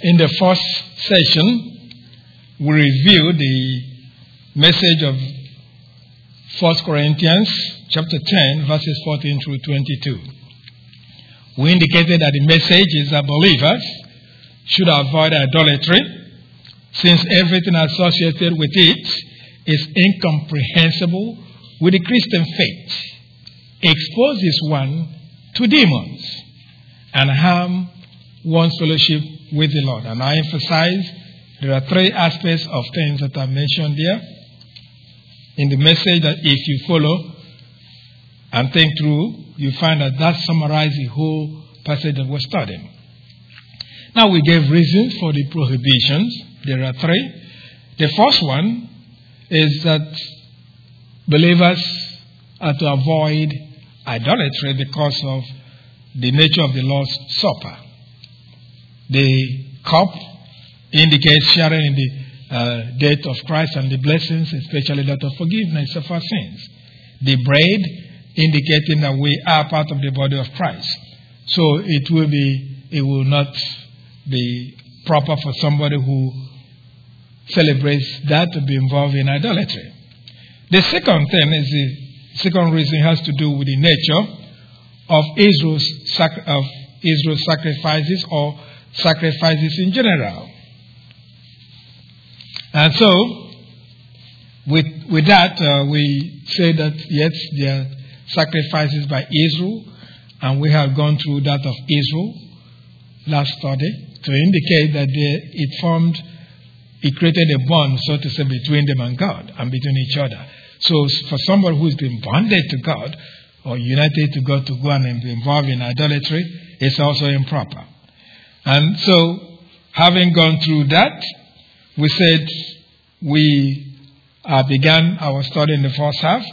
In the first session, we reviewed the message of 1 Corinthians chapter 10, verses 14 through 22. We indicated that the message is that believers should avoid idolatry, since everything associated with it is incomprehensible with the Christian faith, exposes one to demons, and harm one's fellowship with the Lord. And I emphasize there are three aspects of things that are mentioned there in the message that if you follow and think through, you find that summarizes the whole passage that we're studying. Now we gave reasons for the prohibitions. There are three. The first one is that believers are to avoid idolatry because of the nature of the Lord's Supper. The cup indicates sharing in the death of Christ and the blessings, especially that of forgiveness of our sins. The bread indicating that we are part of the body of Christ. So it will not be proper for somebody who celebrates that to be involved in idolatry. The second thing is the second reason has to do with the nature of Israel's sacrifices or sacrifices in general. And so, with that, we say that yes, there are sacrifices by Israel, and we have gone through that of Israel last Sunday to indicate that it created a bond, so to say, between them and God and between each other. So for somebody who's been bonded to God or united to God to go and be involved in idolatry, it's also improper. And so, having gone through that, we said we began our study in the first half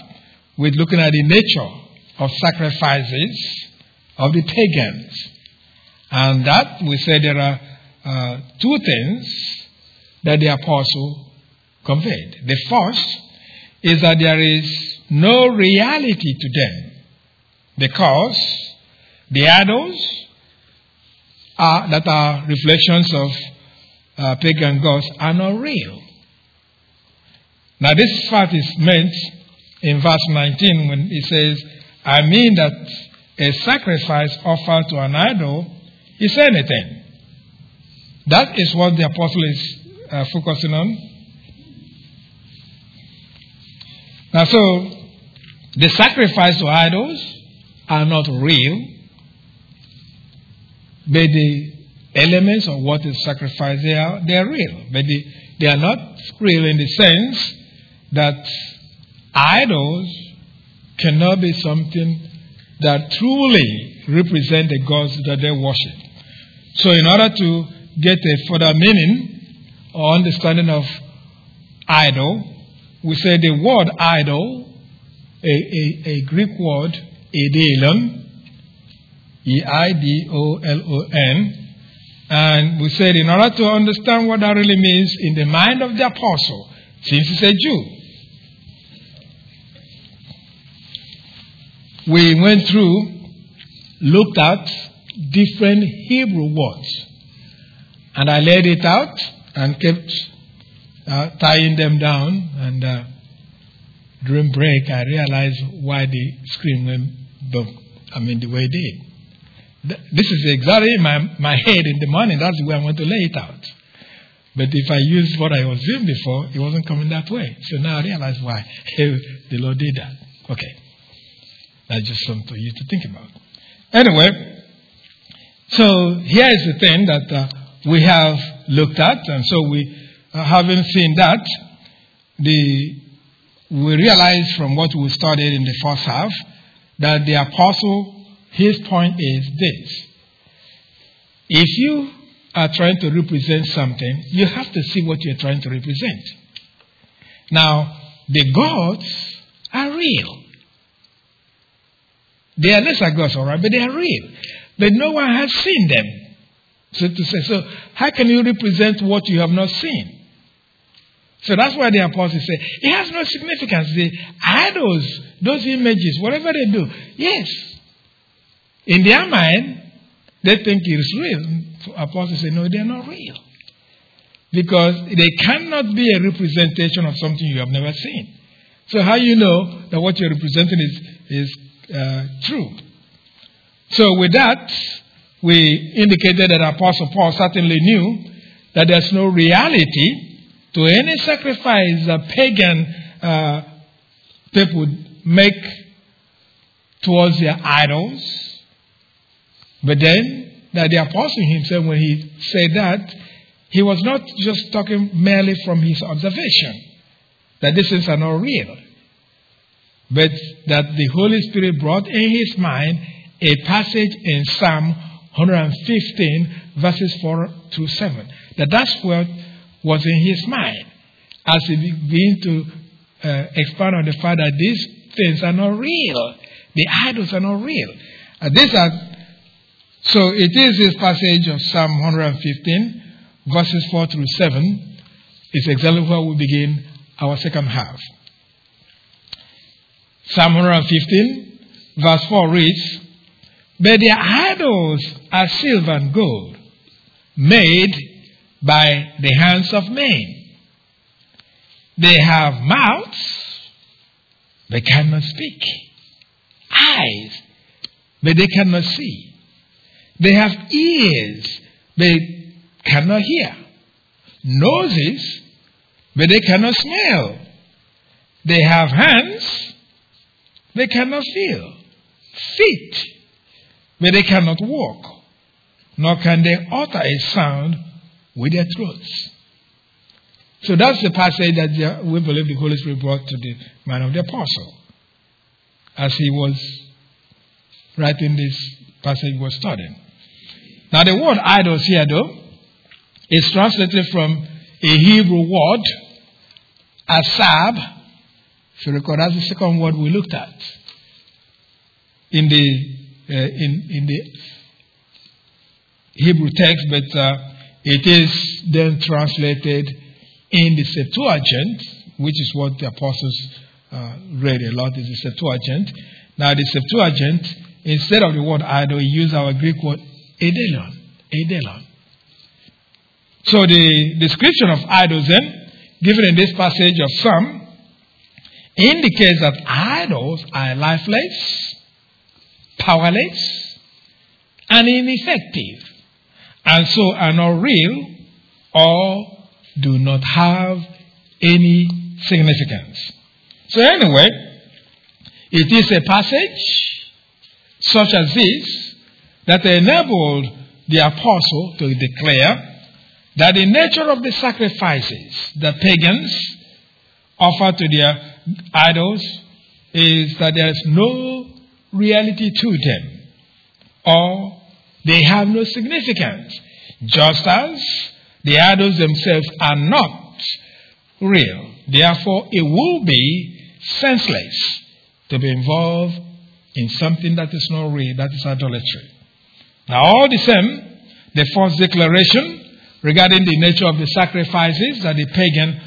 with looking at the nature of sacrifices of the pagans. And that, we said there are two things that the apostle conveyed. The first is that there is no reality to them because the idols that are reflections of pagan gods are not real. Now this fact is meant in verse 19 when it says, I mean that a sacrifice offered to an idol is anything. That is what the apostle is focusing on. Now so, the sacrifice to idols are not real, but the elements of what is sacrificed, they are real. But they are not real in the sense that idols cannot be something that truly represent the gods that they worship. So in order to get a further meaning or understanding of idol, we say the word idol, a Greek word, eidolon, eidolon, and we said in order to understand what that really means in the mind of the apostle, since he's a Jew, we went through, looked at different Hebrew words, and I laid it out and kept tying them down, and during break I realized why the screen went boom. The way it did. This is exactly my head in the morning. That's the way I want to lay it out. But if I used what I was doing before, it wasn't coming that way. So now I realize why the Lord did that. Okay. That's just something for you to think about. Anyway, so here is the thing that we have looked at. And so we, having seen that, we realize from what we studied in the first half that the apostle, his point is this. If you are trying to represent something, you have to see what you're trying to represent. Now, the gods are real. They are lesser gods, all right, but they are real. But no one has seen them. So to say, so how can you represent what you have not seen? So that's why the apostles say, it has no significance. The idols, those images, whatever they do, yes. In their mind, they think it's real. apostles say, no, they're not real. Because they cannot be a representation of something you have never seen. So how you know that what you're representing is true? So with that, we indicated that Apostle Paul certainly knew that there's no reality to any sacrifice that pagan people make towards their idols. But then, that the apostle himself, when he said that, he was not just talking merely from his observation, that these things are not real, but that the Holy Spirit brought in his mind a passage in Psalm 115, verses 4 through 7. That's what was in his mind as he began to expound on the fact that these things are not real. The idols are not real. So it is this passage of Psalm 115, verses 4 through 7, is exactly where we begin our second half. Psalm 115, verse 4 reads, "But their idols are silver and gold, made by the hands of men. They have mouths, they cannot speak. Eyes, but they cannot see. They have ears, they cannot hear. Noses, but they cannot smell. They have hands, they cannot feel. Feet, but they cannot walk. Nor can they utter a sound with their throats." So that's the passage that we believe the Holy Spirit brought to the mind of the apostle as he was writing this passage we're studying. Now the word idols here, though, is translated from a Hebrew word, Asab. If you recall, that's the second word we looked at in the Hebrew text, but it is then translated in the Septuagint, which is what the apostles read a lot, is the Septuagint. Now the Septuagint, instead of the word idol, we use our Greek word eidolon. So the description of idols then, given in this passage of Psalm, indicates that idols are lifeless, powerless, and ineffective, and so are not real or do not have any significance. So anyway, it is a passage such as this that enabled the apostle to declare that the nature of the sacrifices the pagans offer to their idols is that there is no reality to them, or they have no significance, just as the idols themselves are not real. Therefore, it will be senseless to be involved in something that is not real, that is idolatry. Now, all the same, the first declaration regarding the nature of the sacrifices that the pagan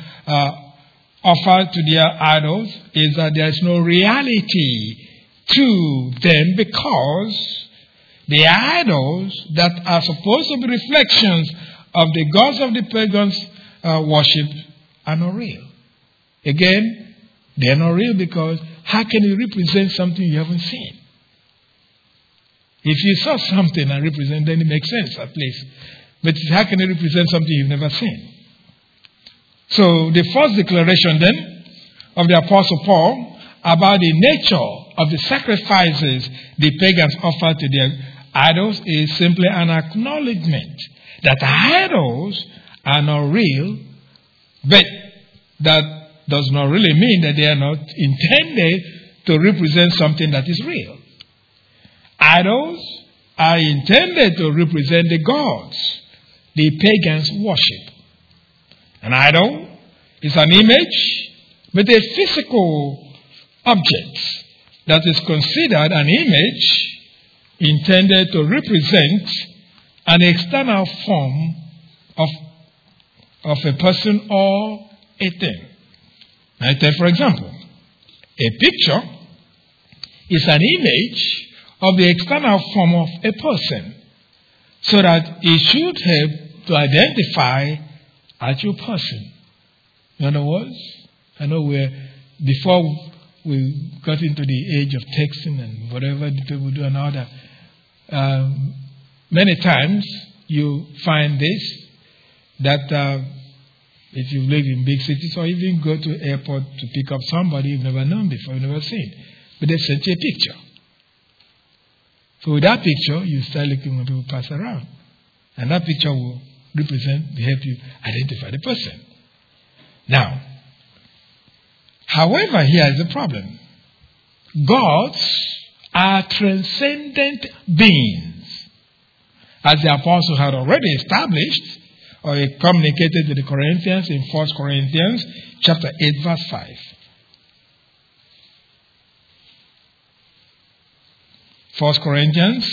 offer to their idols is that there is no reality to them, because the idols that are supposed to be reflections of the gods of the pagans worship are not real. Again, they are not real, because how can you represent something you haven't seen? If you saw something and represent, then it makes sense at least. But how can you represent something you've never seen? So the first declaration then of the Apostle Paul about the nature of the sacrifices the pagans offer to their idols is simply an acknowledgement that idols are not real, but that does not really mean that they are not intended to represent something that is real. Idols are intended to represent the gods the pagans worship. An idol is an image, but a physical object that is considered an image intended to represent an external form of a person or a thing. I take, for example, a picture is an image of the external form of a person. so that it should help to identify actual person. In other words, I know before we got into the age of texting and whatever the people do and all that, many times you find this, that if you live in big cities or even go to airport to pick up somebody you've never known before, you've never seen, but they've sent you a picture. So with that picture, you start looking when people pass around. And that picture will represent, will help you identify the person. Now, however, here is the problem. Gods are transcendent beings. As the apostle had already established, or he communicated to the Corinthians in 1 Corinthians chapter 8, verse 5. First Corinthians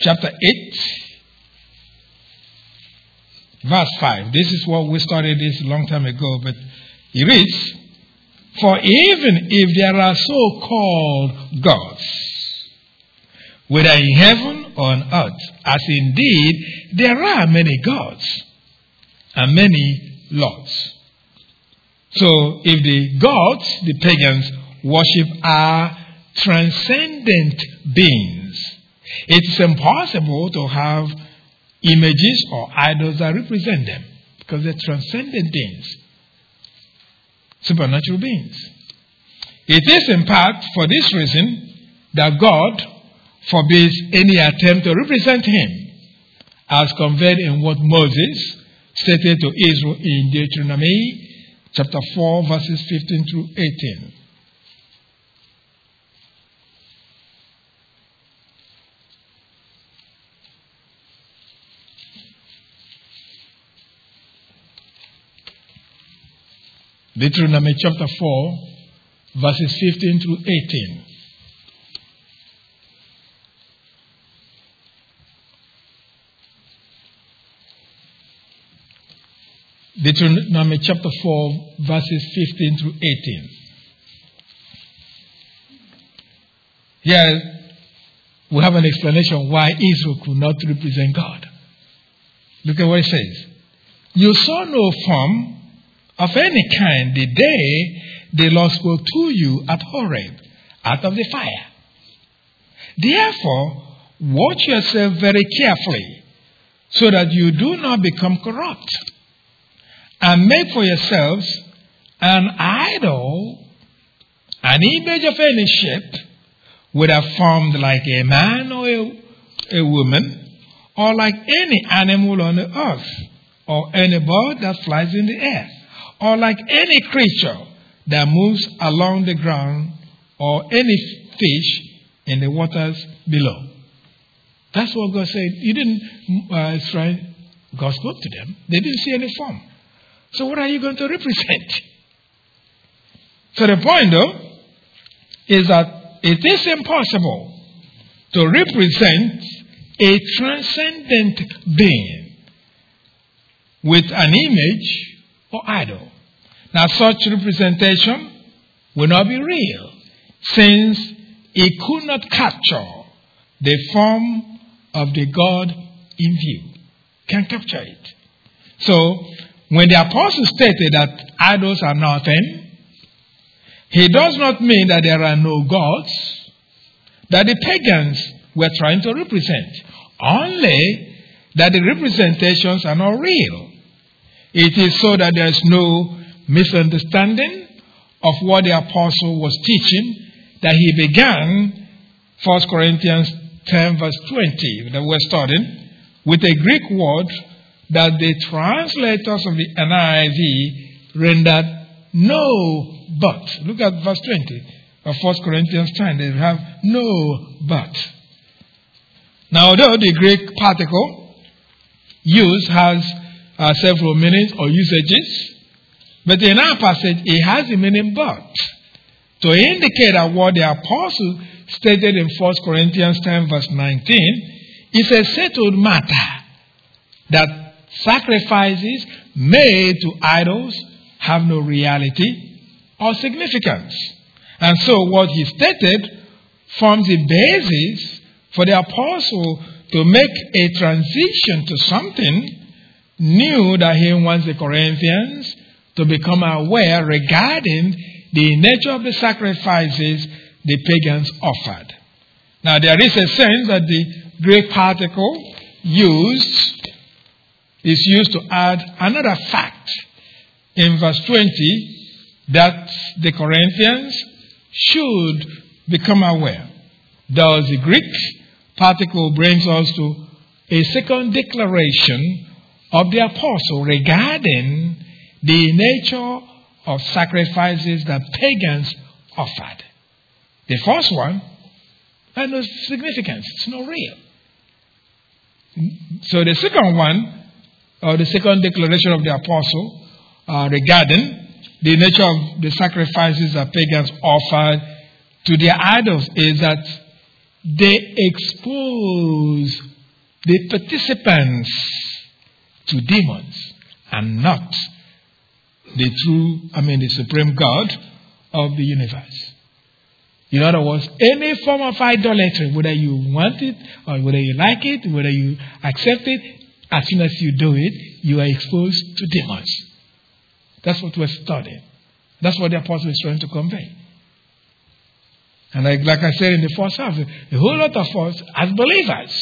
chapter 8 verse 5. This is what we started this a long time ago, but it reads, "For even if there are so-called gods, whether in heaven or on earth, as indeed there are many gods and many lords." So, if the gods, the pagans, worship are transcendent beings, it's impossible to have images or idols that represent them, because they're transcendent beings, supernatural beings. It is in part for this reason that God forbids any attempt to represent him, as conveyed in what Moses stated to Israel in Deuteronomy chapter 4, verses 15 through 18. Deuteronomy chapter 4, verses 15 through 18. Deuteronomy chapter 4, verses 15 through 18. Here we have an explanation why Israel could not represent God. Look at what it says. "You saw no form of any kind the day the Lord spoke to you at Horeb, out of the fire. Therefore, watch yourself very carefully, so that you do not become corrupt, and make for yourselves an idol, an image of any shape, whether formed like a man or a woman, or like any animal on the earth, or any bird that flies in the air, or like any creature that moves along the ground, or any fish in the waters below." That's what God said. He didn't try. God spoke to them. They didn't see any form. So what are you going to represent? So the point, though, is that it is impossible to represent a transcendent being with an image or idol. Now, such representation will not be real, since it could not capture the form of the God in view. Can't capture it. So, when the apostle stated that idols are nothing, he does not mean that there are no gods that the pagans were trying to represent, only that the representations are not real. It is so that there is no misunderstanding of what the apostle was teaching, that he began 1 Corinthians 10 verse 20, that we're starting, with a Greek word that the translators of the NIV rendered "no but." Look at verse 20 of 1 Corinthians 10. They have "no but." Now, although the Greek particle used has several meanings or usages, but in our passage it has the meaning "but," to indicate that what the apostle stated in 1 Corinthians 10 verse 19 is a settled matter, that sacrifices made to idols have no reality or significance. And so what he stated forms the basis for the apostle to make a transition to something new that he wants the Corinthians to become aware regarding the nature of the sacrifices the pagans offered. Now, there is a sense that the Greek particle is used to add another fact in verse 20 that the Corinthians should become aware. Thus, the Greek particle brings us to a second declaration of the apostle regarding the nature of sacrifices that pagans offered. The first one had no significance. It's not real. So the second one, or the second declaration of the apostle regarding the nature of the sacrifices that pagans offered to their idols is that they expose the participants to demons and not the supreme God of the universe. In other words, any form of idolatry, whether you want it or whether you like it, whether you accept it, as soon as you do it, you are exposed to demons. That's what we're studying. That's what the apostle is trying to convey. And like I said in the first half, a whole lot of us as believers,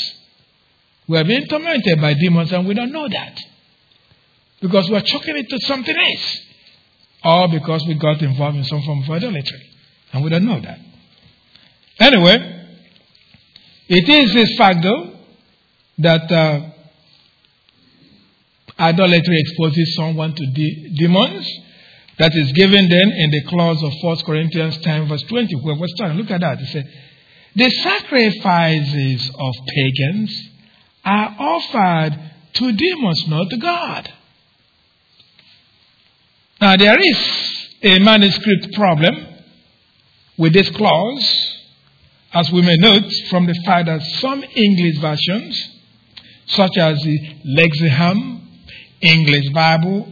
we are being tormented by demons and we don't know that. Because we are choking it to something else. Or because we got involved in some form of idolatry. And we don't know that. Anyway, it is this fact though that idolatry exposes someone to demons. That is given then in the clause of 1 Corinthians 10 verse 20. Where we're starting. Look at that. It says, the sacrifices of pagans are offered to demons, not to God. Now there is a manuscript problem with this clause, as we may note from the fact that some English versions, such as the Lexham English Bible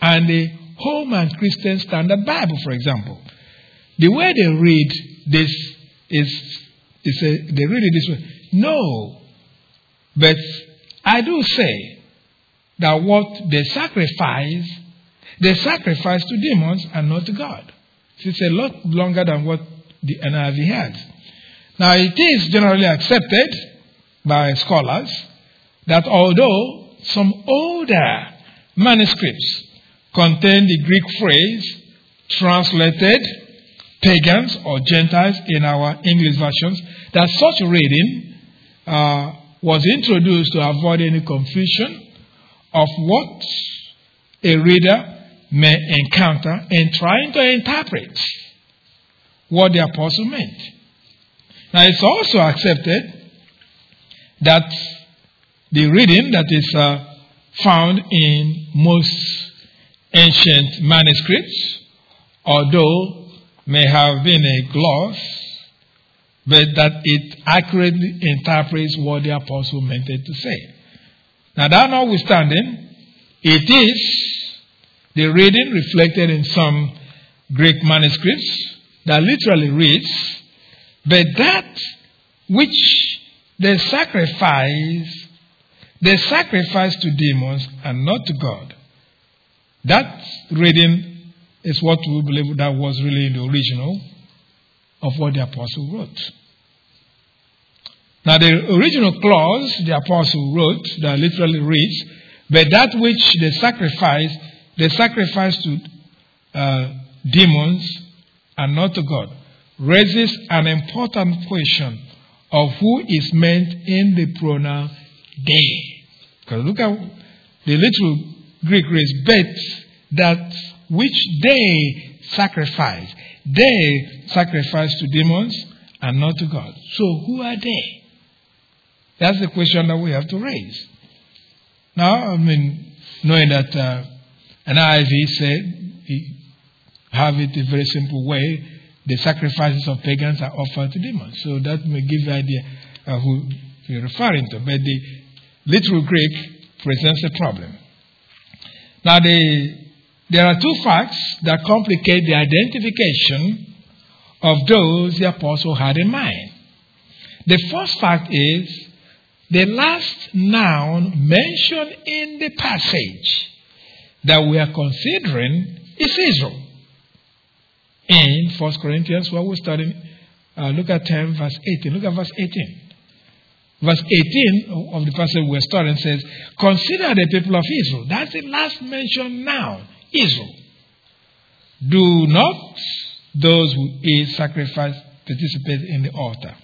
and the Home and Christian Standard Bible, for example, the way they read this is they read it this way. No, but I do say that what they sacrifice to demons and not to God. It's a lot longer than what the NIV had. Now, it is generally accepted by scholars that although some older manuscripts contain the Greek phrase translated pagans or Gentiles in our English versions, that such reading was introduced to avoid any confusion of what a reader may encounter in trying to interpret what the apostle meant. Now, it's also accepted that the reading that is found in most ancient manuscripts, although may have been a gloss, but that it accurately interprets what the apostle meant it to say. Now, that notwithstanding, it is the reading reflected in some Greek manuscripts that literally reads, but that which they sacrifice to demons and not to God. That reading is what we believe that was really in the original of what the apostle wrote. Now the original clause the apostle wrote that literally reads, but that which they sacrifice to demons and not to God, raises an important question of who is meant in the pronoun they. Because look at the literal Greek race, but that which they sacrifice. They sacrifice to demons and not to God. So who are they? That's the question that we have to raise. Now, knowing that and NIV said, have it a very simple way, the sacrifices of pagans are offered to demons. So that may give the idea who you're referring to. But the literal Greek presents a problem. Now, there are two facts that complicate the identification of those the apostle had in mind. The first fact is the last noun mentioned in the passage that we are considering is Israel. In 1 Corinthians, where we're studying, look at 10, verse 18. Look at verse 18. Verse 18 of the passage we're studying says, "Consider the people of Israel." That's the last mentioned noun, Israel. "Do not those who eat sacrifice participate in the altar."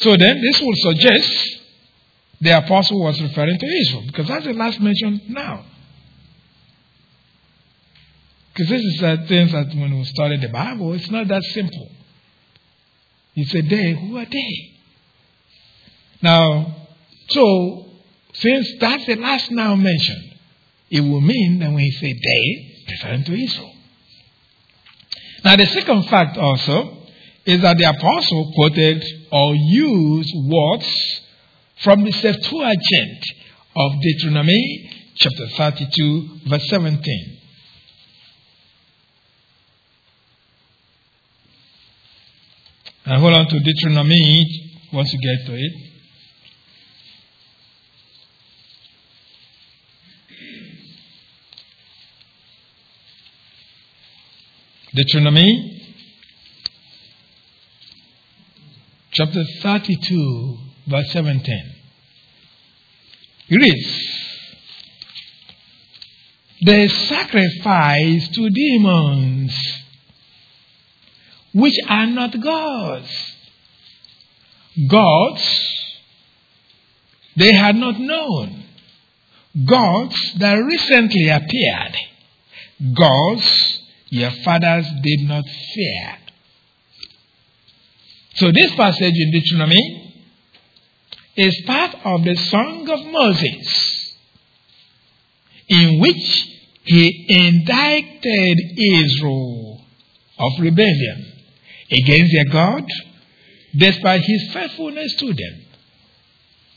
So then this would suggest the apostle was referring to Israel, because that's the last mentioned noun. Because this is the things that when we study the Bible, it's not that simple. It's a day, who are they? Now, so, since that's the last noun mentioned, it will mean that when he say they, referring to Israel. Now, the second fact also is that the apostle quoted or used words from the Septuagint of Deuteronomy chapter 32, verse 17. And hold on to Deuteronomy once you get to it. Deuteronomy chapter 32, verse 17. It reads, "They sacrifice to demons, which are not gods. Gods they had not known. Gods that recently appeared. Gods your fathers did not fear." So this passage in Deuteronomy is part of the Song of Moses, in which he indicted Israel of rebellion against their God, despite his faithfulness to them.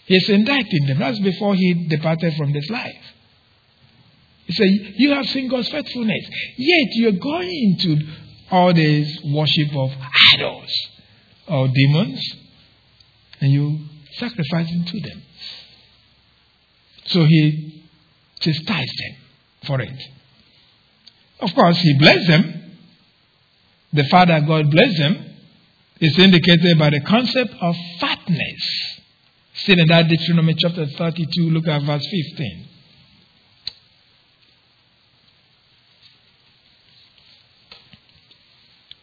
He's indicting them. That's before he departed from this life. He said, you have seen God's faithfulness, yet you're going into all this worship of idols or demons, and you sacrificing to them. So he chastised them for it. Of course, he blessed them. The Father God blessed them. It's indicated by the concept of fatness. Still in that Deuteronomy chapter 32, look at verse 15.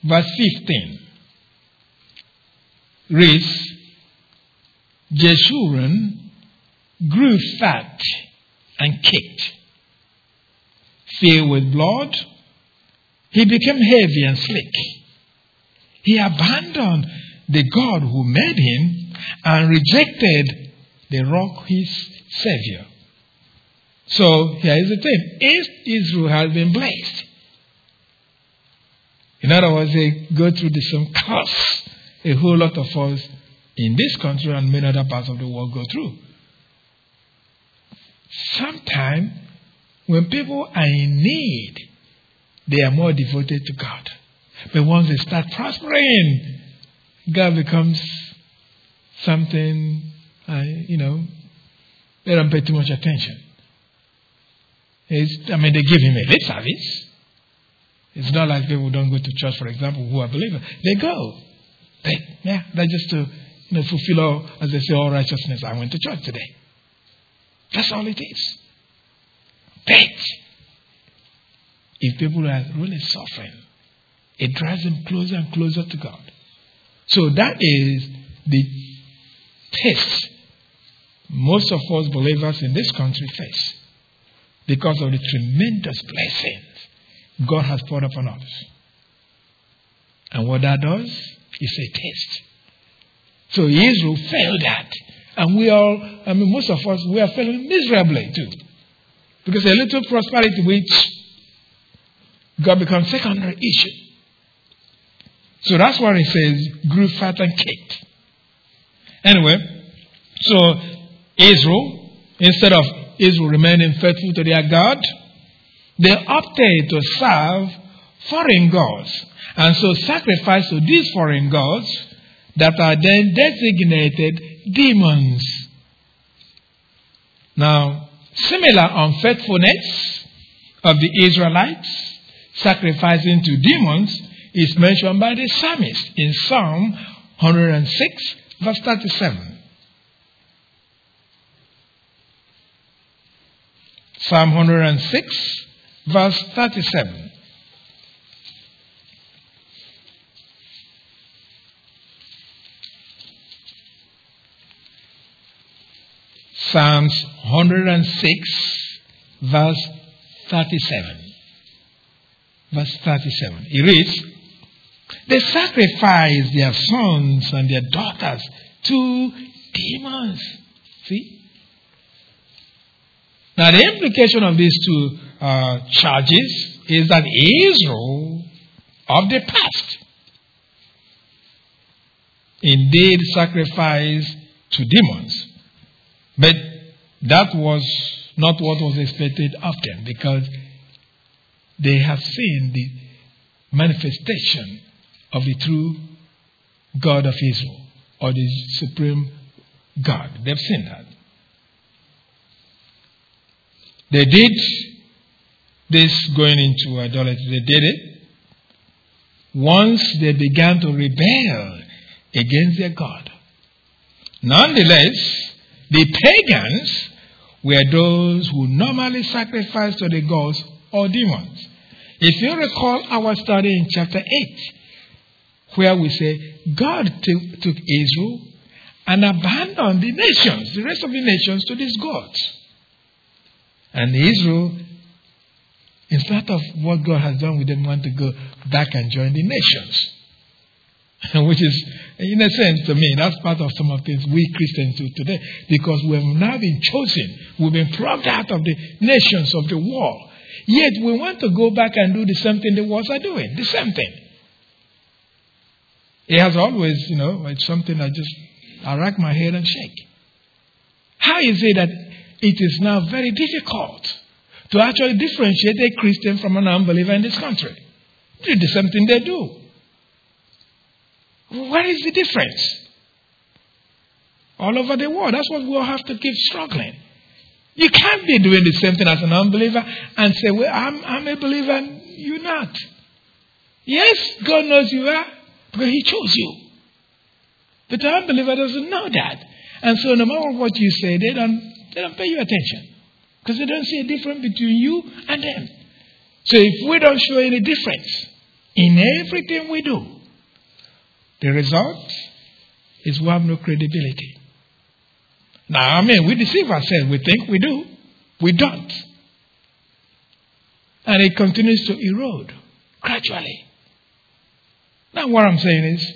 Verse 15 reads, "Jeshurun grew fat and kicked. Filled with blood, he became heavy and sleek. He abandoned the God who made him and rejected the rock, his Savior." So here is the thing. Israel has been blessed. In other words, they go through the same curse a whole lot of us in this country and many other parts of the world go through. Sometimes, when people are in need, they are more devoted to God. But once they start prospering, God becomes something, they don't pay too much attention. They give him a lip service. It's not like people don't go to church, for example, who are believers. They go. That's just to fulfill all, as they say, all righteousness. I went to church today. That's all it is. But if people are really suffering, it drives them closer and closer to God. So that is the test most of us believers in this country face, because of the tremendous blessings God has poured upon us. And what that does is a test. So Israel failed that. And we all, most of us, we are failing miserably too. Because a little prosperity which God becomes secondary issue. So that's why it says, grew fat and kicked. Anyway, so Israel, instead of Israel remaining faithful to their God, they opted to serve foreign gods. And so sacrificed to these foreign gods that are then designated demons. Now, similar unfaithfulness of the Israelites sacrificing to demons is mentioned by the psalmist in Psalm 106, verse 37. Psalm 106, verse 37. Psalms 106, verse 37. Verse 37. It reads, "They sacrificed their sons and their daughters to demons." See? Now the implication of these two charges is that Israel of the past indeed sacrificed to demons. But that was not what was expected of them, because they have seen the manifestation of the true God of Israel, or the supreme God. They've seen that. They did this going into idolatry. They did it once they began to rebel against their God. Nonetheless, the pagans were those who normally sacrificed to the gods or demons. If you recall our study in chapter 8, where we say God took Israel and abandoned the nations, the rest of the nations, to these gods. And Israel, instead of what God has done with them, want to go back and join the nations. Which is, in a sense, to me, that's part of some of the things we Christians do today. Because we have now been chosen. We've been plucked out of the nations of the world. Yet we want to go back and do the same thing the worlds are doing. The same thing. It has always, it's something I rack my head and shake. How is it that it is now very difficult to actually differentiate a Christian from an unbeliever in this country? Do the same thing they do. What is the difference? All over the world. That's what we'll have to keep struggling. You can't be doing the same thing as an unbeliever and say, well, I'm a believer and you're not. Yes, God knows you are, but He chose you. But the unbeliever doesn't know that. And so no matter what you say, they don't pay you attention. Because they don't see a difference between you and them. So if we don't show any difference in everything we do, the result is we have no credibility. Now, we deceive ourselves. We think we do. We don't. And it continues to erode gradually. Now, what I'm saying is,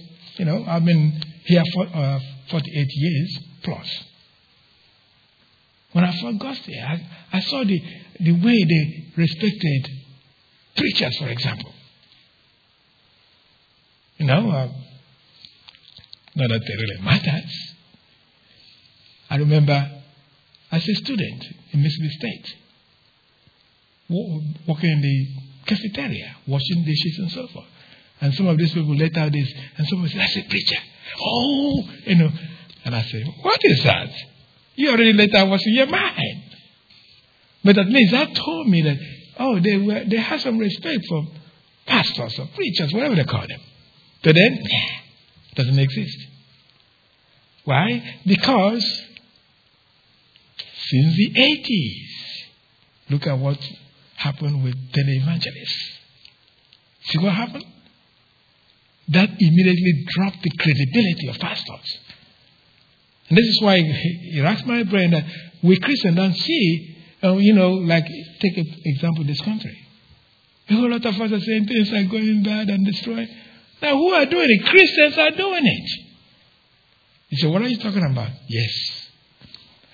I've been here for 48 years plus. When I first got there, I saw the way they respected preachers, for example. Not that it really matters. I remember as a student in Mississippi State, working in the cafeteria, washing dishes and so forth. And some of these people let out this, and someone said, "That's a preacher." Oh. And I said, "What is that? You already let out what's in your mind." But at least that told me that, they had some respect for pastors or preachers, whatever they call them. But then, doesn't exist. Why? Because since the 80s, look at what happened with televangelists. See what happened? That immediately dropped the credibility of pastors. And this is why it racks my brain that we Christians don't see, take an example of this country. A whole lot of us are saying things are going bad and destroyed. Now, who are doing it? Christians are doing it. You say, what are you talking about? Yes.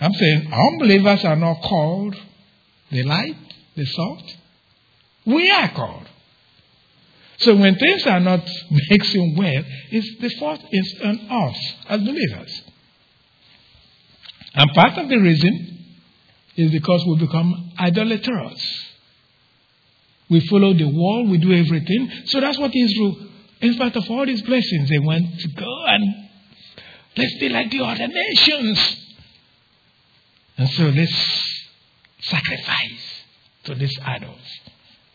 I'm saying unbelievers are not called the light, the salt. We are called. So when things are not mixing well, it's the fault is on us as believers. And part of the reason is because we become idolaters. We follow the world, we do everything. So that's what Israel. In spite of all these blessings, they want to go and Let's be like the other nations. And so let's sacrifice to these idols,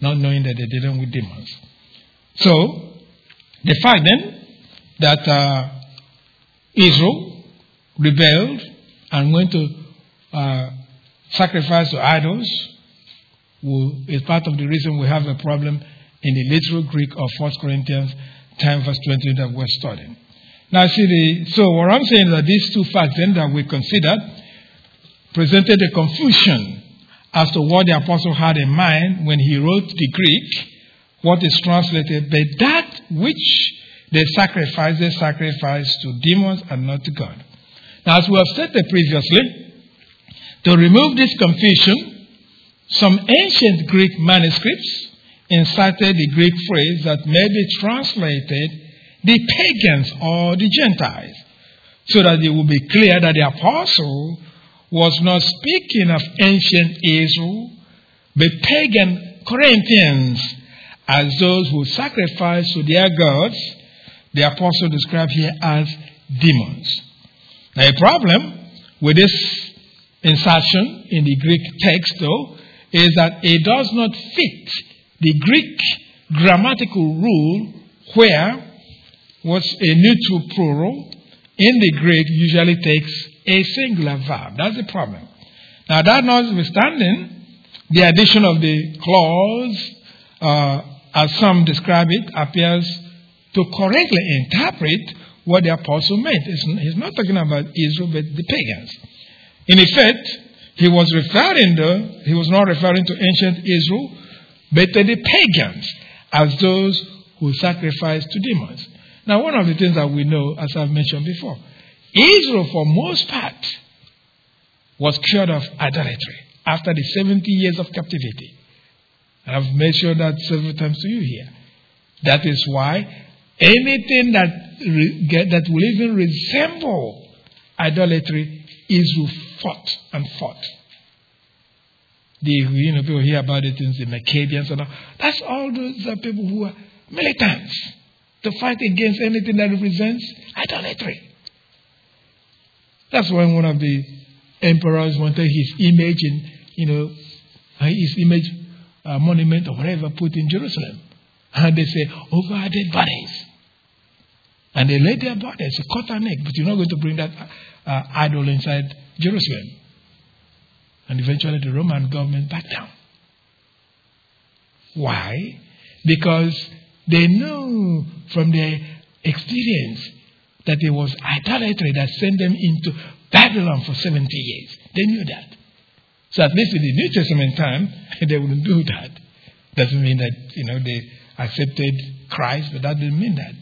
not knowing that they're dealing with demons. So, the fact then that Israel rebelled and went to sacrifice to idols is part of the reason we have a problem in the literal Greek of 1 Corinthians 10 verse 20 that we're studying. Now so what I'm saying is that these two facts then that we considered presented a confusion as to what the apostle had in mind when he wrote the Greek, what is translated, but that which they sacrifice to demons and not to God. Now, as we have stated previously, to remove this confusion, some ancient Greek manuscripts incited the Greek phrase that may be translated the pagans or the Gentiles, so that it will be clear that the apostle was not speaking of ancient Israel, but pagan Corinthians, as those who sacrifice to their gods. The apostle described here as demons. Now, a problem with this insertion in the Greek text, though, is that it does not fit the Greek grammatical rule where what's a neutral plural in the Greek usually takes a singular verb. That's the problem. Now, that notwithstanding, the addition of the clause, as some describe it, appears to correctly interpret what the apostle meant. He's not talking about Israel, but the pagans. In effect, he was not referring to ancient Israel, but to the pagans as those who sacrificed to demons. Now, one of the things that we know, as I've mentioned before, Israel, for most part, was cured of idolatry after the 70 years of captivity. And I've mentioned that several times to you here. That is why anything that will even resemble idolatry is fought. People hear about it in the Maccabians and all. That's all those people who are militants to fight against anything that represents idolatry. That's when one of the emperors wanted his image in, monument or whatever put in Jerusalem. And they say, over our dead bodies. And they laid their bodies, they cut our neck, but you're not going to bring that idol inside Jerusalem. And eventually the Roman government backed down. Why? Because they know from their experience that it was idolatry that sent them into Babylon for 70 years. They knew that. So at least in the New Testament time, they wouldn't do that. Doesn't mean that, they accepted Christ, but that didn't mean that.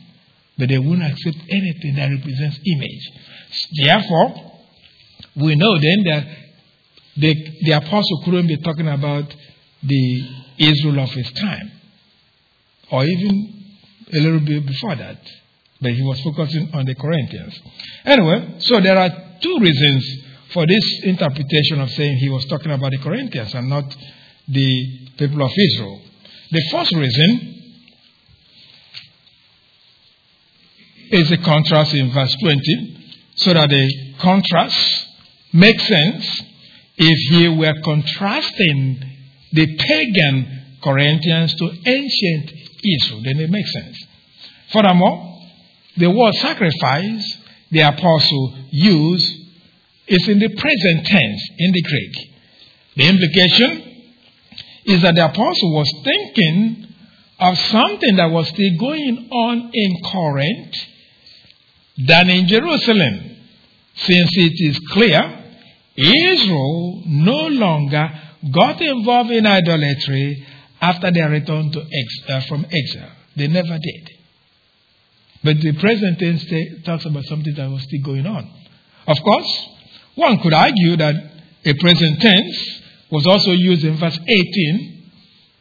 But they wouldn't accept anything that represents image. Therefore, we know then that the apostle couldn't be talking about the Israel of his time, or even a little bit before that. But he was focusing on the Corinthians. Anyway, so there are two reasons for this interpretation of saying he was talking about the Corinthians and not the people of Israel. The first reason is the contrast in verse 20, so that the contrast makes sense if he were contrasting the pagan Corinthians to ancient Israel, then it makes sense. Furthermore, the word sacrifice the apostle used is in the present tense in the Greek. The implication is that the apostle was thinking of something that was still going on in Corinth than in Jerusalem, since it is clear Israel no longer got involved in idolatry after their return from exile. They never did. But the present tense talks about something that was still going on. Of course, one could argue that a present tense was also used in verse 18,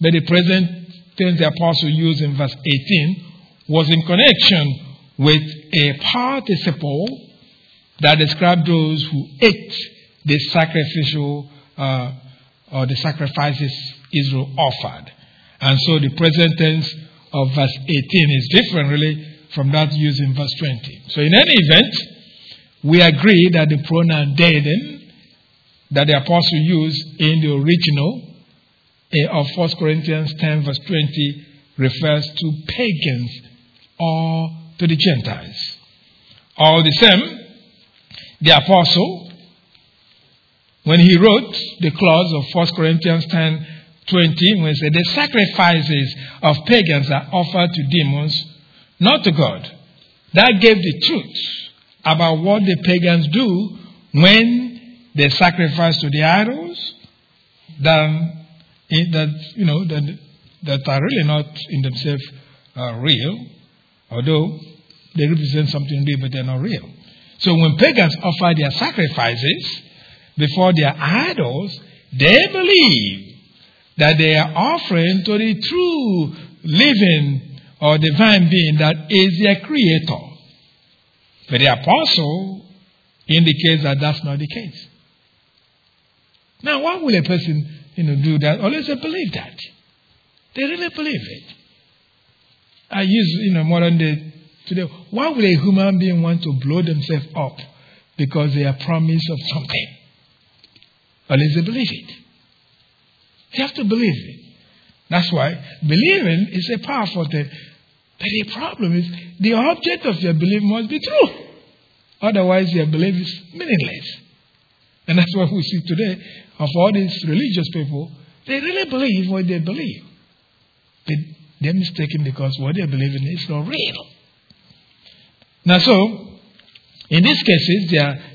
but the present tense the apostle used in verse 18 was in connection with a participle that described those who ate the sacrificial or the sacrifices Israel offered. And so the present tense of verse 18 is different really from that used in verse 20. So in any event, We agree that the pronoun deiden that the apostle used in the original of 1 Corinthians 10 verse 20 refers to pagans or to the Gentiles. All the same, the apostle, when he wrote the clause of 1 Corinthians 10 20, when he said the sacrifices of pagans are offered to demons, not to God, that gave the truth about what the pagans do when they sacrifice to the idols that are really not in themselves real, although they represent something real, but they're not real. So when pagans offer their sacrifices before their idols, they believe that they are offering to the true living or divine being that is their creator. But the apostle indicates that that's not the case. Now, why would a person do that unless they believe that? They really believe it. I use modern day today. Why would a human being want to blow themselves up because they are promised of something? Unless they believe it. You have to believe it. That's why believing is a powerful thing. But the problem is the object of your belief must be true. Otherwise, your belief is meaningless. And that's what we see today of all these religious people. They really believe what they believe. But they're mistaken because what they're believing is not real. Now, so, in these cases,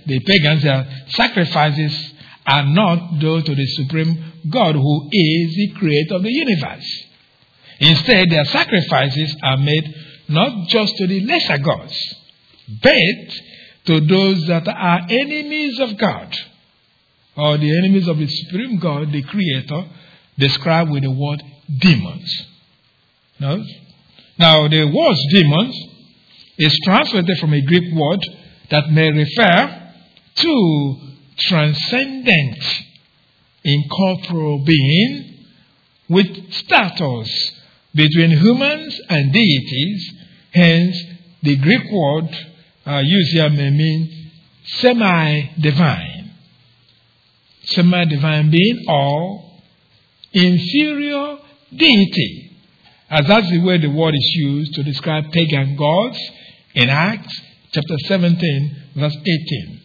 the pagans, their sacrifices are not due to the supreme God who is the creator of the universe. Instead, their sacrifices are made not just to the lesser gods, but to those that are enemies of God, or the enemies of the supreme God, the creator, described with the word demons. Now, the word demons is translated from a Greek word that may refer to transcendent, incorporeal being with status between humans and deities. Hence, the Greek word used here may mean semi-divine. Semi-divine being or inferior deity, as that's the way the word is used to describe pagan gods in Acts chapter 17 verse 18.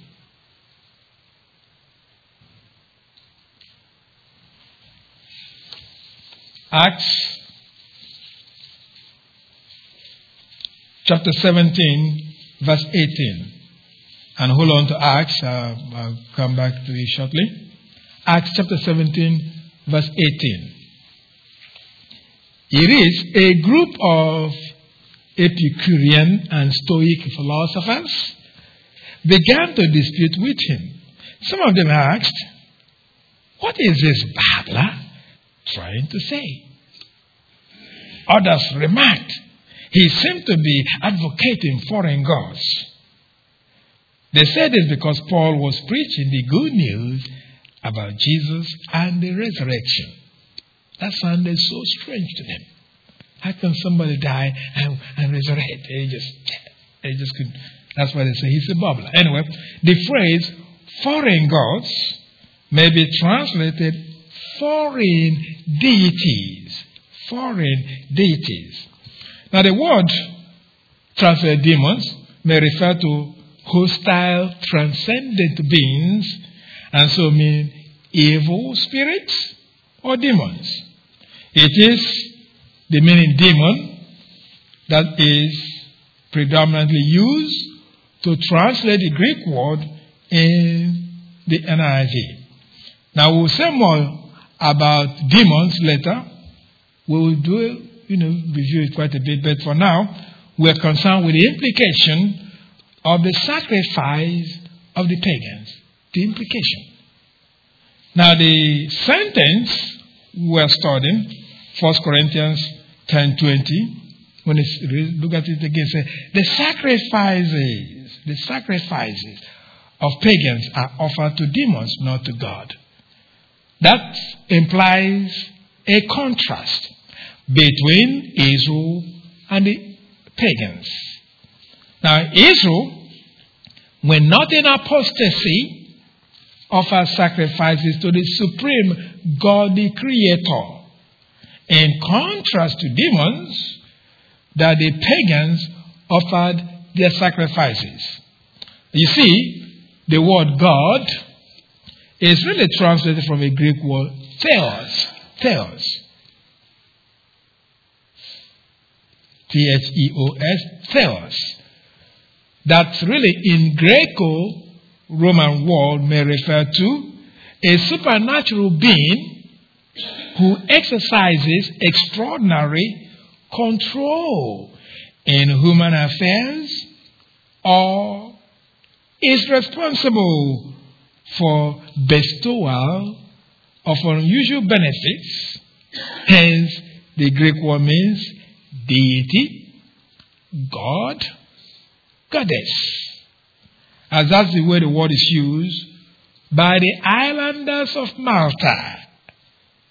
Acts chapter 17, verse 18. And hold on to Acts. I'll come back to it shortly. Acts chapter 17, verse 18. It is a group of Epicurean and Stoic philosophers began to dispute with him. Some of them asked, "What is this babbler trying to say?" Others remarked, "He seemed to be advocating foreign gods." They said this because Paul was preaching the good news about Jesus and the resurrection. That sounded so strange to them. How can somebody die and resurrect? They just couldn't. That's why they say he's a babbler. Anyway, the phrase "foreign gods" may be translated "foreign deities." Foreign deities. Now, the word translated demons may refer to hostile, transcendent beings, and so mean evil spirits or demons. It is the meaning demon that is predominantly used to translate the Greek word in the NIV. Now, we'll say more about demons later. We will do, review it quite a bit, but for now, we are concerned with the implication of the sacrifice of the pagans. The implication. Now, the sentence we are studying, 1 Corinthians 10:20, when you look at it again, say the sacrifices of pagans are offered to demons, not to God. That implies a contrast between Israel and the pagans. Now, Israel We're not in apostasy, offer sacrifices to the supreme God, the Creator. In contrast to demons, that the pagans offered their sacrifices. You see, the word God is really translated from a Greek word, theos. Theos, theos. That really in Greco-Roman world may refer to a supernatural being who exercises extraordinary control in human affairs or is responsible for bestowal of unusual benefits. Hence, the Greek word means deity, God, goddess, as that's the way the word is used by the islanders of Malta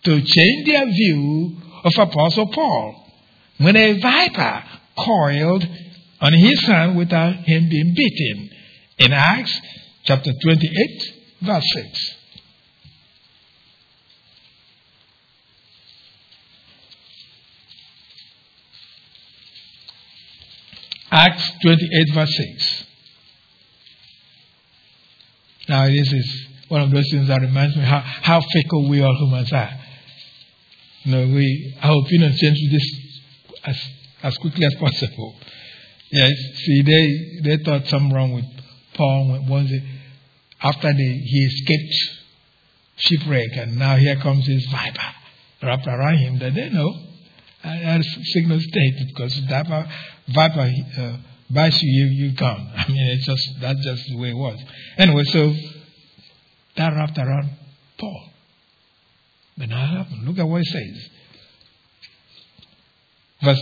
to change their view of Apostle Paul when a viper coiled on his hand without him being beaten in Acts chapter 28 verse 6. Acts 28 verse 6. Now this is one of those things that reminds me how fickle we all humans are. You know, our opinion changes this as quickly as possible. Yes, see, they thought something wrong with Paul once after he escaped shipwreck, and now here comes this viper wrapped around him that they know. And signal state, because that viper bites you gone. I mean, that's just the way it was. Anyway, so that wrapped around Paul. But now it happened. Look at what it says.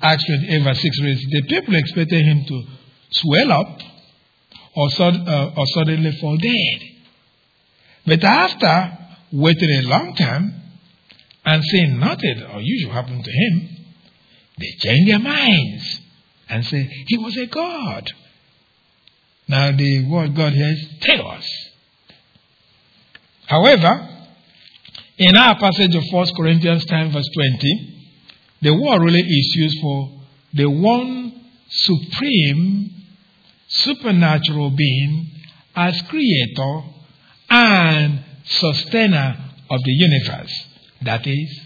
Acts 28 verse 6 reads, the people expected him to swell up or suddenly fall dead. But after waiting a long time, and seeing nothing unusual happened to him, they change their minds and say he was a god. Now the word God here is theos. However, in our passage of 1 Corinthians 10 verse 20, the word really is used for the one supreme supernatural being as creator and sustainer of the universe. That is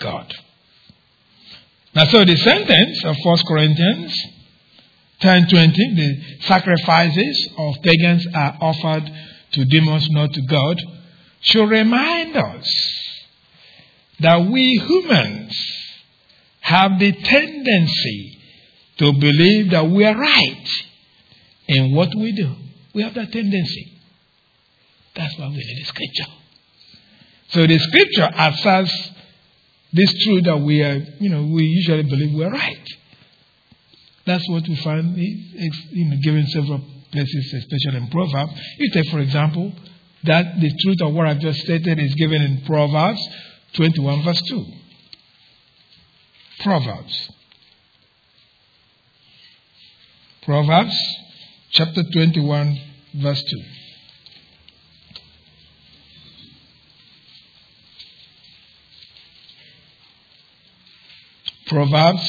God. Now, so the sentence of 1 Corinthians 10:20, the sacrifices of pagans are offered to demons, not to God, should remind us that we humans have the tendency to believe that we are right in what we do. We have that tendency. That's why we need the scripture. So the scripture asserts this truth that we are, we usually believe we are right. That's what we find, given several places, especially in Proverbs. You take, for example, that the truth of what I've just stated is given in Proverbs 21 verse 2. Proverbs chapter 21 verse 2. Proverbs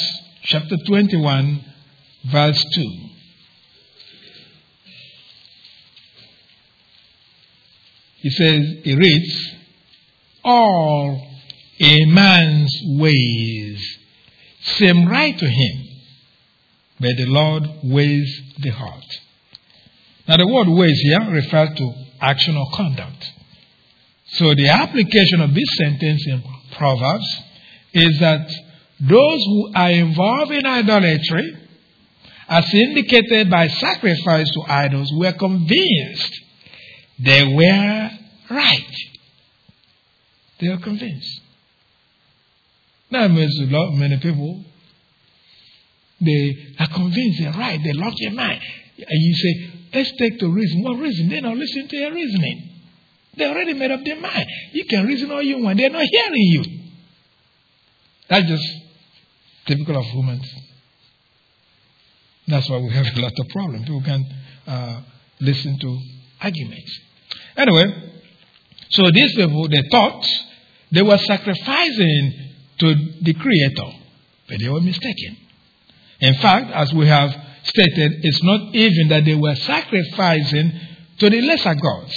chapter 21 verse 2. It reads, all a man's ways seem right to him, but the Lord weighs the heart. Now the word ways here refers to action or conduct. So the application of this sentence in Proverbs is that those who are involved in idolatry, as indicated by sacrifice to idols, were convinced they were right. They were convinced. That means a lot, many people, they are convinced they're right. They lock their mind. And you say, let's take the reason. What reason? They don't listen to your reasoning. They already made up their mind. You can reason all you want. They're not hearing you. That's just typical of humans. That's why we have a lot of problems. People can listen to arguments. Anyway, so these people, they thought they were sacrificing to the Creator, but they were mistaken. In fact, as we have stated, it's not even that they were sacrificing to the lesser gods,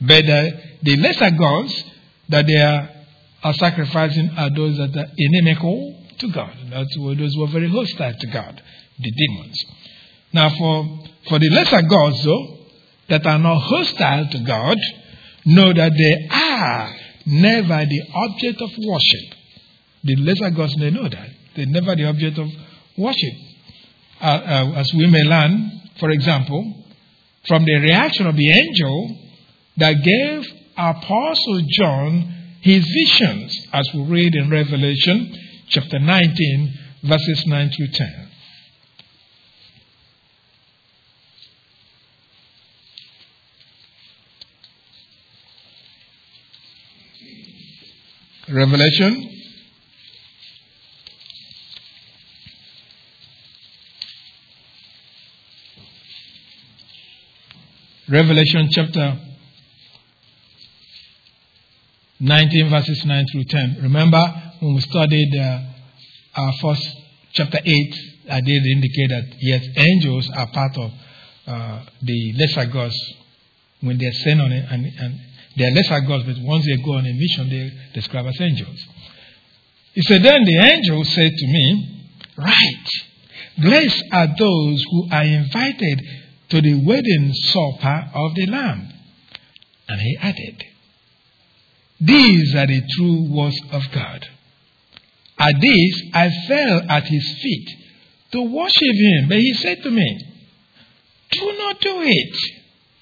but the lesser gods that they are sacrificing are those that are inimical to God. That's what those were very hostile to God, the demons. Now, for the lesser gods, though, that are not hostile to God, know that they are never the object of worship. The lesser gods, they know that. They're never the object of worship. As we may learn, for example, from the reaction of the angel that gave Apostle John his visions, as we read in Revelation chapter 19, verses 9 through 10. Revelation chapter 19, verses 9 through 10. Remember, when we studied our first chapter 8, I did indicate that, yes, angels are part of the lesser gods when they sent on it, and they are lesser gods, but once they go on a mission, they describe as angels. He said, then the angel said to me, "Right, blessed are those who are invited to the wedding supper of the Lamb." And he added, "These are the true words of God." At this, I fell at his feet to worship him. But he said to me, "Do not do it.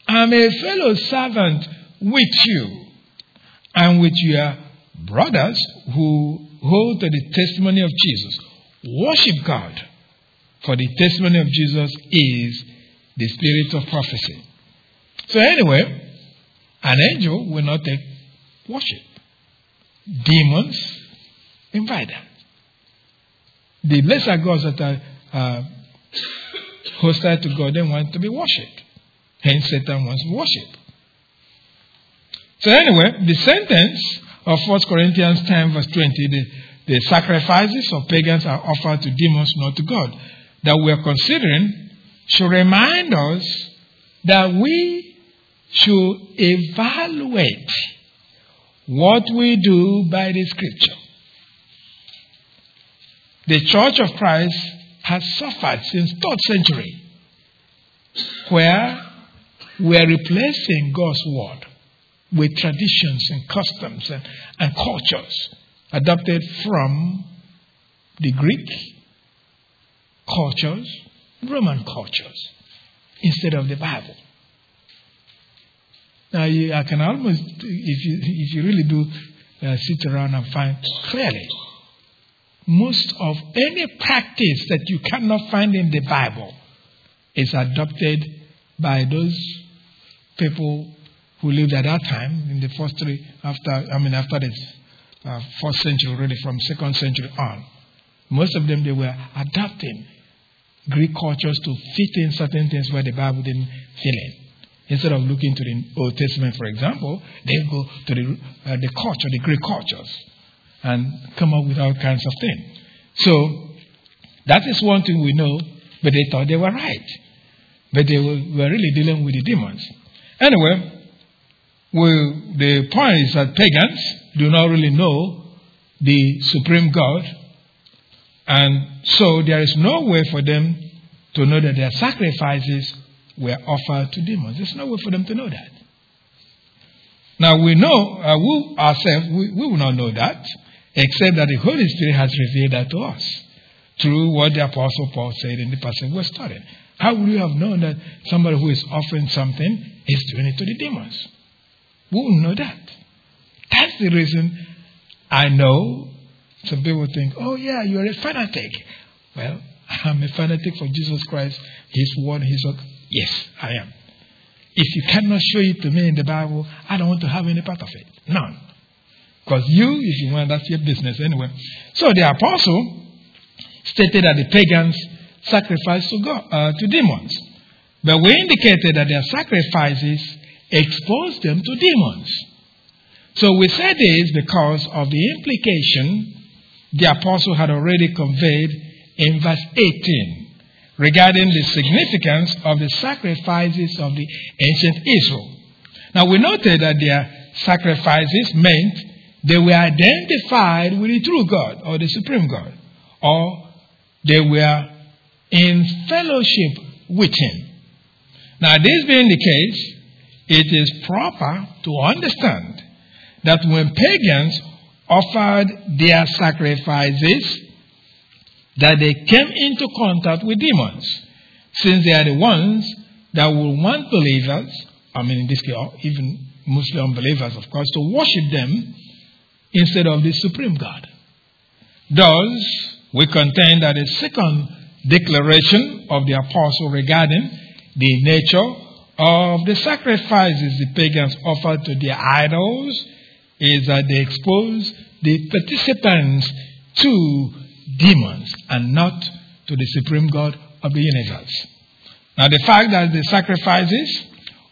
I am a fellow servant with you and with your brothers who hold to the testimony of Jesus. Worship God, for the testimony of Jesus is the spirit of prophecy." So anyway, an angel will not take worship. Demons invite them. The lesser gods that are hostile to God, they want to be worshipped. Hence, Satan wants worship. So anyway, the sentence of 1 Corinthians 10 verse 20, the sacrifices of pagans are offered to demons, not to God, that we are considering, should remind us that we should evaluate what we do by the Scripture. The Church of Christ has suffered since 3rd century, where we are replacing God's word with traditions and customs and cultures adopted from the Greek cultures, Roman cultures, instead of the Bible. Now, I can almost, if you really do sit around and find clearly, most of any practice that you cannot find in the Bible is adopted by those people who lived at that time in the first three, after the first century, really from 2nd century on. Most of them, they were adapting Greek cultures to fit in certain things where the Bible didn't fit in. Instead of looking to the Old Testament, for example, they go to the culture, the Greek cultures, and come up with all kinds of things. So that is one thing we know, but they thought they were right. But they were really dealing with the demons. Anyway, well, the point is that pagans do not really know the supreme God, and so there is no way for them to know that their sacrifices were offered to demons. There's no way for them to know that. Now we know, we ourselves, we will not know that, except that the Holy Spirit has revealed that to us through what the Apostle Paul said in the passage we're studying. How would you have known that somebody who is offering something is doing it to the demons? We will know that. That's the reason I know some people think, "Oh yeah, you're a fanatic." Well, I'm a fanatic for Jesus Christ, his word, his work. Yes, I am. If you cannot show it to me in the Bible, I don't want to have any part of it. None. Because if you want, that's your business anyway. So the apostle stated that the pagans sacrificed to demons. But we indicated that their sacrifices exposed them to demons. So we said this because of the implication the apostle had already conveyed in verse 18 regarding the significance of the sacrifices of the ancient Israel. Now we noted that their sacrifices meant they were identified with the true God or the supreme God, or they were in fellowship with him. Now this being the case, it is proper to understand that when pagans offered their sacrifices, that they came into contact with demons, since they are the ones that will want believers, I mean in this case even mostly unbelievers of course, to worship them instead of the supreme God. Thus, we contend that the second declaration of the apostle regarding the nature of the sacrifices the pagans offered to their idols is that they expose the participants to demons and not to the supreme God of the universe. Now the fact that the sacrifices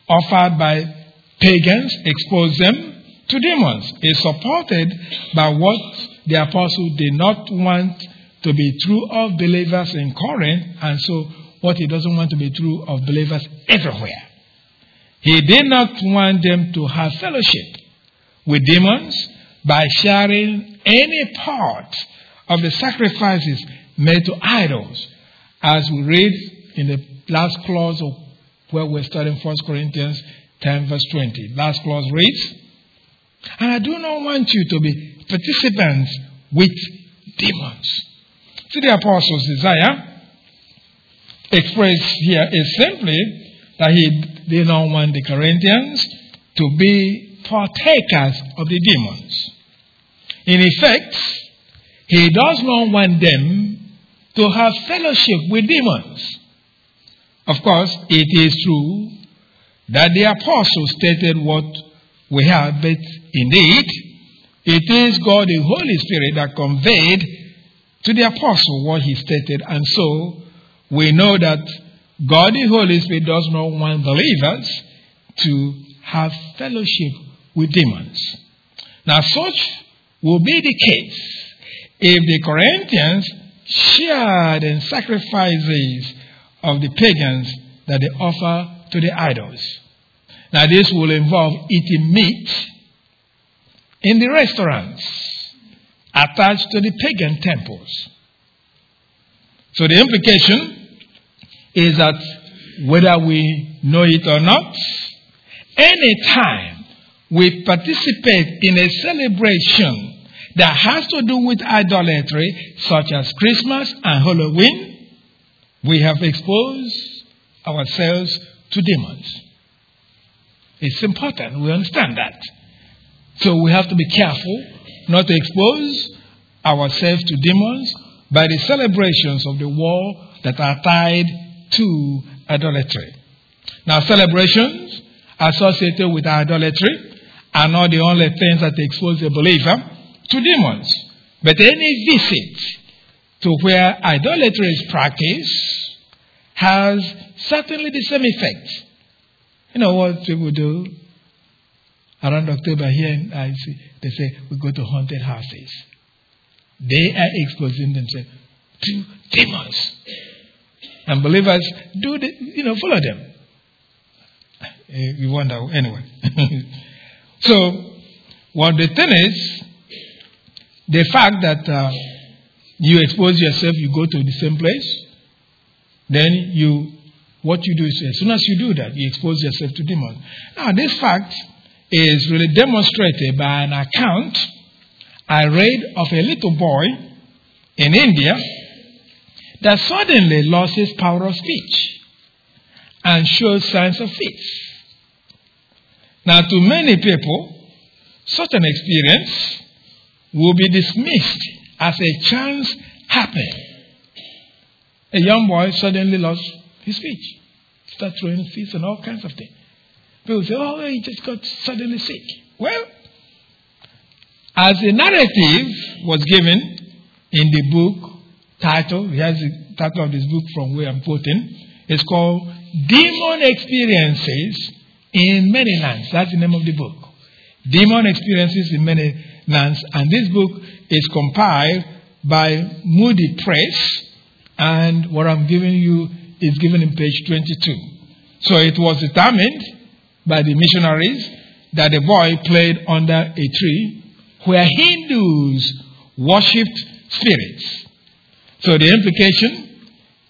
offered by pagans expose them to demons is supported by what the apostle did not want to be true of believers in Corinth, and so what he doesn't want to be true of believers everywhere. He did not want them to have fellowship with demons by sharing any part of the sacrifices made to idols, as we read in the last clause of where we're studying 1 Corinthians 10 verse 20. Last clause reads, "And I do not want you to be participants with demons." See, the apostle's desire expressed here is simply that he did not want the Corinthians to be partakers of the demons. In effect, he does not want them to have fellowship with demons. Of course, it is true that the apostle stated what we have, but indeed, it is God the Holy Spirit that conveyed to the apostle what he stated, and so we know that God the Holy Spirit does not want believers to have fellowship with demons. Now such will be the case if the Corinthians shared in sacrifices of the pagans that they offer to the idols. Now this will involve eating meat in the restaurants attached to the pagan temples. So the implication is that whether we know it or not, any time we participate in a celebration that has to do with idolatry, such as Christmas and Halloween, we have exposed ourselves to demons. It's important we understand that. So we have to be careful not to expose ourselves to demons by the celebrations of the war that are tied to idolatry. Now, celebrations associated with idolatry are not the only things that expose a believer to demons. But any visit to where idolatry is practiced has certainly the same effect. You know what people do? Around October here, I see they say we go to haunted houses. They are exposing themselves to demons, and believers do follow them. We wonder anyway. So, the thing is, the fact that you expose yourself, you go to the same place, then what you do is as soon as you do that, you expose yourself to demons. Now, this fact is really demonstrated by an account I read of a little boy in India that suddenly lost his power of speech and showed signs of fits. Now, to many people, such an experience will be dismissed as a chance happening. A young boy suddenly lost his speech, started throwing fits and all kinds of things. People say, he just got suddenly sick. Well, as the narrative was given in the book title, here's the title of this book from where I'm quoting, it's called Demon Experiences in Many Lands. That's the name of the book. Demon Experiences in Many Lands. And this book is compiled by Moody Press. And what I'm giving you is given in page 22. So it was determined by the missionaries that a boy played under a tree where Hindus worshipped spirits. So the implication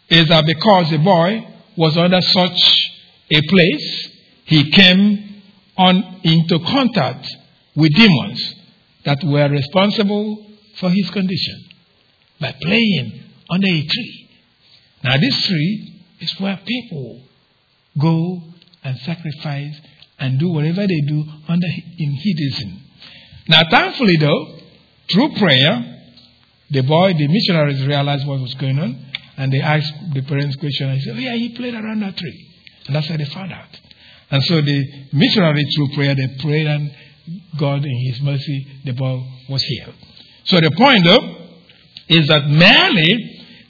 is that because the boy was under such a place, he came on into contact with demons that were responsible for his condition by playing under a tree. Now this tree is where people go and sacrifice and do whatever they do under in hedonism. Now thankfully though, through prayer, the missionaries realized what was going on, and they asked the parents question, and he said, he played around that tree. And that's how they found out. And so the missionaries, through prayer, they prayed, and God in his mercy, the boy was healed. So the point though, is that merely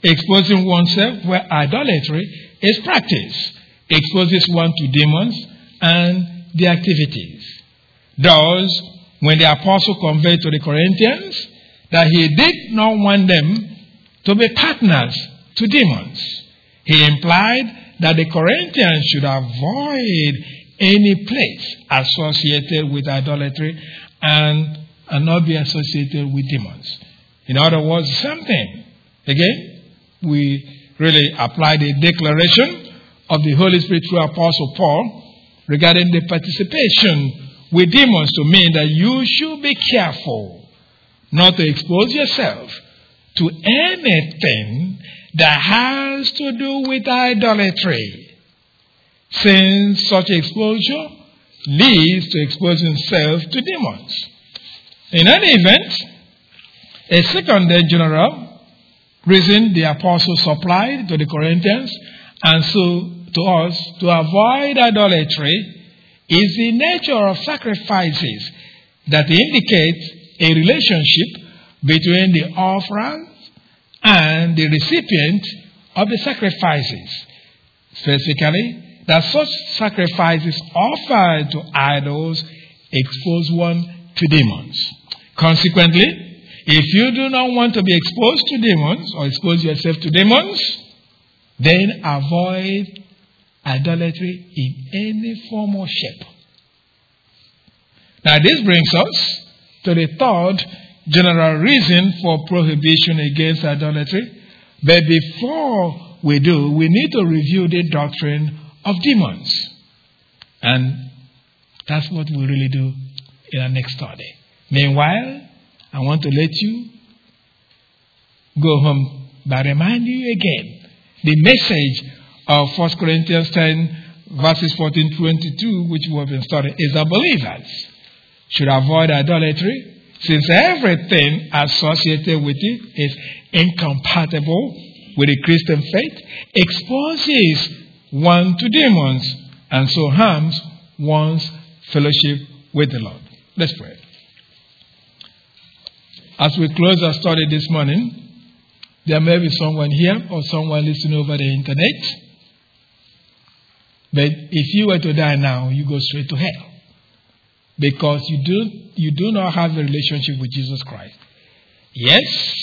exposing oneself where idolatry is practiced exposes one to demons and their activities. Thus, when the apostle conveyed to the Corinthians that he did not want them to be partners to demons, he implied that the Corinthians should avoid any place associated with idolatry and not be associated with demons. In other words, same thing. Again, we really apply the declaration of the Holy Spirit through Apostle Paul regarding the participation with demons to mean that you should be careful not to expose yourself to anything that has to do with idolatry, since such exposure leads to exposing self to demons. In any event, a second and general reason the apostles supplied to the Corinthians, and so to us, to avoid idolatry is the nature of sacrifices that indicates a relationship between the offerant and the recipient of the sacrifices. Specifically, that such sacrifices offered to idols expose one to demons. Consequently, if you do not want to be exposed to demons or expose yourself to demons, then avoid idolatry in any form or shape. Now this brings us to the third general reason for prohibition against idolatry. But before we do, we need to review the doctrine of demons. And that's what we'll really do in our next study. Meanwhile, I want to let you go home by reminding you again the message of 1 Corinthians 10 verses 14-22, which we have been studying, is that believers should avoid idolatry, since everything associated with it is incompatible with the Christian faith, exposes one to demons, and so harms one's fellowship with the Lord. Let's pray. As we close our study this morning, there may be someone here or someone listening over the internet. But if you were to die now, you go straight to hell, because you do not have a relationship with Jesus Christ. Yes,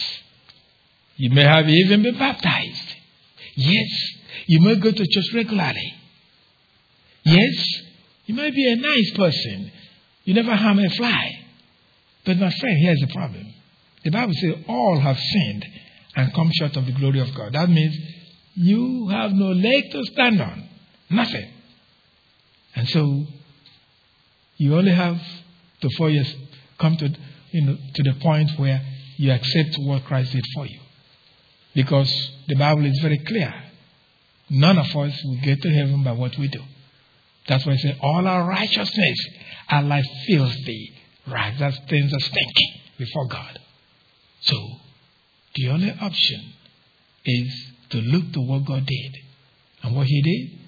you may have even been baptized. Yes, you may go to church regularly. Yes, you may be a nice person. You never harm a fly. But my friend, here's the problem. The Bible says all have sinned and come short of the glory of God. That means you have no leg to stand on. Nothing. And so you only have to, before you come to the point where you accept what Christ did for you. Because the Bible is very clear. None of us will get to heaven by what we do. That's why it says all our righteousness are like filthy rags. That's things that stink before God. So the only option is to look to what God did. And what he did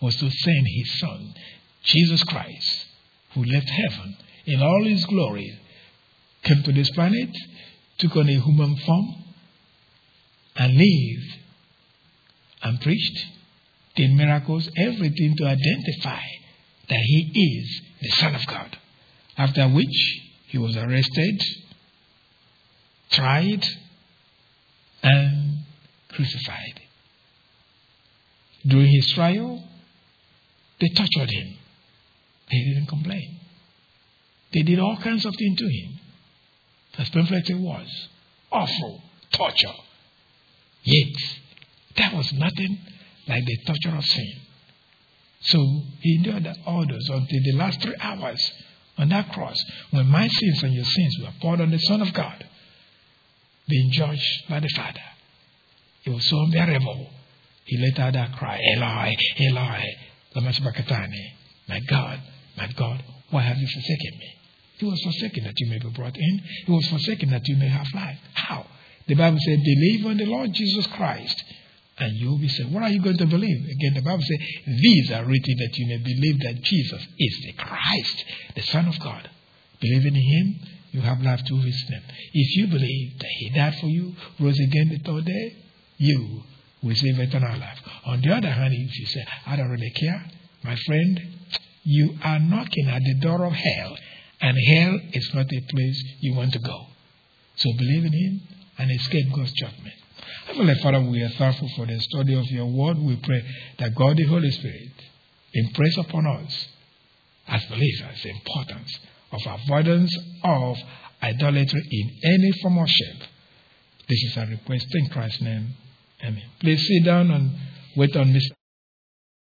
was to send his son, Jesus Christ, who left heaven in all his glory, came to this planet, took on a human form, and lived and preached, the miracles, everything to identify that he is the Son of God. After which, he was arrested, tried, and crucified. During his trial, they tortured him. They didn't complain. They did all kinds of things to him. As painful as it was, awful torture. Yet, that was nothing like the torture of sin. So, he endured the orders until the last 3 hours on that cross, when my sins and your sins were poured on the Son of God, being judged by the Father. It was so unbearable. He let out that cry, Eloi, Eloi, lama sabachthani. My God, why have you forsaken me? He was forsaken that you may be brought in. He was forsaken that you may have life. How? The Bible said, believe on the Lord Jesus Christ, and you will be saved. What are you going to believe? Again, the Bible said, these are written that you may believe that Jesus is the Christ, the Son of God. Believing in him, you have life through his name. If you believe that he died for you, rose again the third day, you will save eternal life. On the other hand, if you say, I don't really care, my friend, you are knocking at the door of hell, and hell is not a place you want to go. So believe in him and escape God's judgment. Heavenly Father, we are thankful for the study of your word. We pray that God the Holy Spirit impress upon us as believers the importance of avoidance of idolatry in any form or shape. This is our request in Christ's name. Amen. Please sit down and wait on Mr.